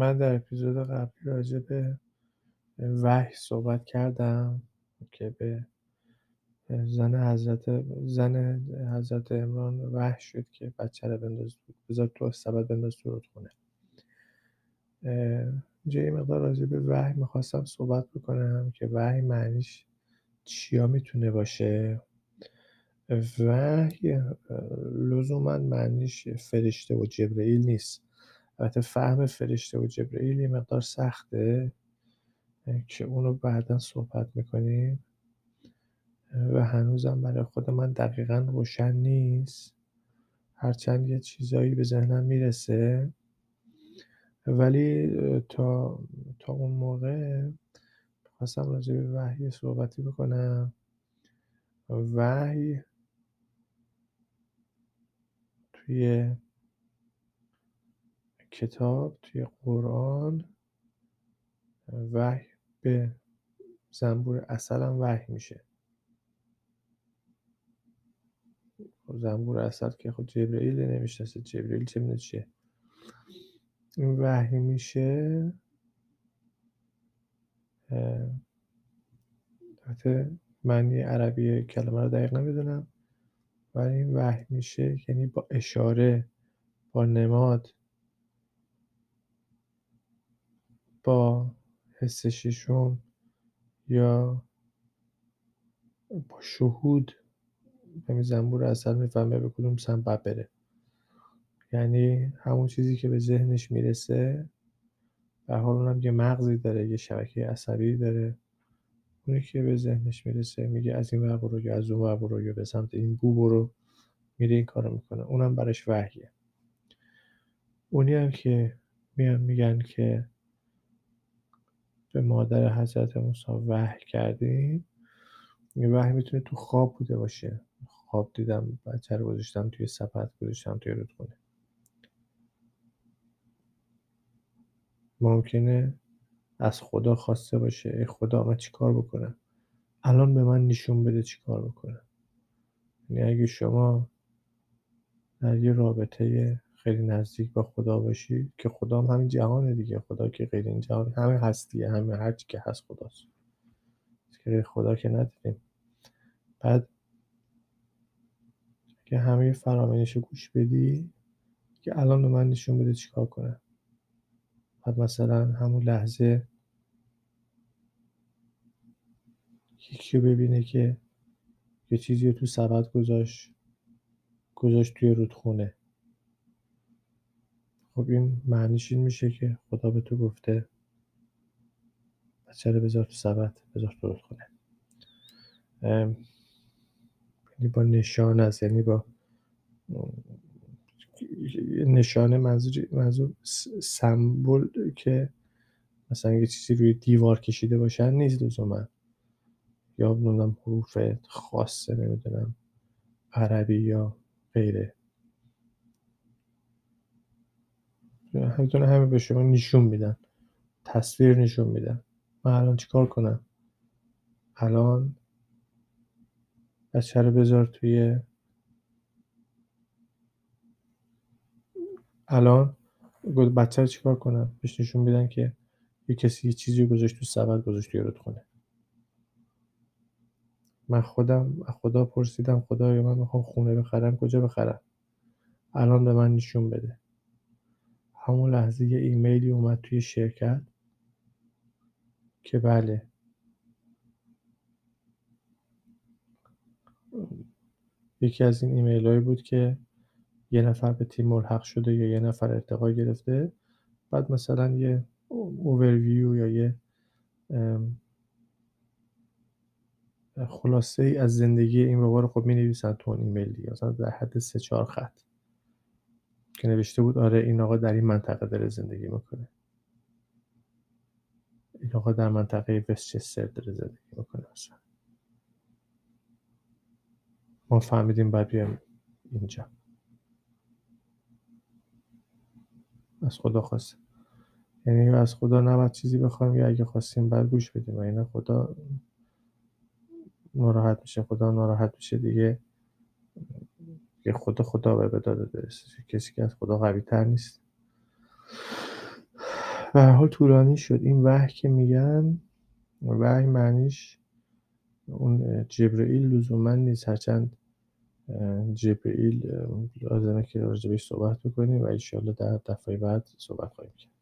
من در اپیزود قبلی راجع به وحی صحبت کردم که به زن حضرت عمران وحی شد که بچه رو بذار تو سبد بنداز تو رودخونه. اینجا یه مقدار راجع به وحی میخواستم صحبت بکنم که وحی معنیش چیا میتونه باشه. وحی لزوما معنیش فرشته و جبرئیل نیست. البته فهم فرشته و جبرئیل یه مقدار سخته که اونو بعدا صحبت میکنیم و هنوزم برای خود من دقیقا روشن نیست، هرچند یه چیزایی به ذهنم میرسه، ولی تا اون موقع میخواستم راجع به وحی صحبتی بکنم. وحی توی کتاب، توی قرآن وحی به زنبور عسل هم وحی میشه. زنبور عسل که خود جبرئیل نمیشناسه، جبرئیل چه میدونه چیه، وحی میشه. البته معنی عربی کلمه رو دقیق نمیدونم، ولی این وحی میشه یعنی با اشاره، با نماد، با حس ششم یا با شهود. همین زنبور عسل میفهمه به کدوم سمت بره، یعنی همون چیزی که به ذهنش میرسه. به هر حال اونم یه مغزی داره، یه شبکه عصبی داره، اونی که به ذهنش میرسه میگه از این ور برو یا از اون ور برو یا به سمت این بو برو، میره این کارو میکنه، اونم براش وحیه. اونی هم که میان میگن که به مادر حضرت موسی وحی کردیم، وحی میتونه تو خواب بوده باشه. خواب دیدم بچه رو گذاشتم توی سبد، گذاشتم توی رودخونه. ممکنه از خدا خواسته باشه، ای خدا من چی کار بکنم، الان به من نشون بده چی کار بکنم. یعنی اگه شما در یه رابطه خیلی نزدیک با خدا باشی، که خدا هم همین جهانه دیگه، خدا که غیر این جهان، همه هستیه، همه هرچی که هست خداست، غیر خدا که نداریم. بعد که همه فرامینشو گوش بدی که الان به من نشون بده چیکار کنم، بعد مثلا همون لحظه یکی رو ببینه که یه چیزی رو تو سبد گذاشت توی رودخونه. خب این معنیش این میشه که خدا به تو گفته بچه رو بذار تو سبد، بذار تو رودخونه. یعنی با نشانه است، یعنی با نشانه، منظور سمبل که مثلا یه چیزی روی دیوار کشیده باشن نیست لزوما، یا نمیدونم حروف خاصه، نمیدونم عربی یا غیره. همینطوره همه به شما نشون میدن، تصویر نشون میدن. من الان چیکار کنم؟ الان بچه رو بذار توی، الان بچه رو چیکار کنم؟ بهش نشون میدن که یه کسی یه چیزی گذاشت تو سبد، گذاشت توی رودخونه. من خودم خدا پرسیدم، خدایا من میخوام خونه بخرم، کجا بخرم؟ الان به من نشون بده. همون لحظه یه ایمیلی اومد توی شرکت که بله یکی از این ایمیل هایی بود که یه نفر به تیم ملحق شده یا یه نفر ارتقا گرفته. بعد مثلا یه اوورویو یا یه خلاصه ای از زندگی این بابا رو خب می نویسن تو اون ایمیل دیگه، مثلا در حد 3-4 خط که نوشته بود آره این آقا در این منطقه داره زندگی میکنه، این آقا در منطقه وستچستر داره زندگی میکنه. مثلا ما فهمیدیم باید بیایم اینجا، از خدا خواستیم. یعنی از خدا نباید چیزی بخوایم، یا اگه خواستیم باید گوش بدیم، و اینه خدا ناراحت میشه. خدا ناراحت میشه دیگه که خدا به داده برسه، کسی که از خدا قوی تر نیست. به هر حال طولانی شد. این وحی که میگن، وحی معنیش اون جبرئیل لزوما نیست، هرچند جبرئیل لازمه که راجع بهش صحبت بکنیم و ان شاءالله در دفعه بعد صحبت خواهیم کرد.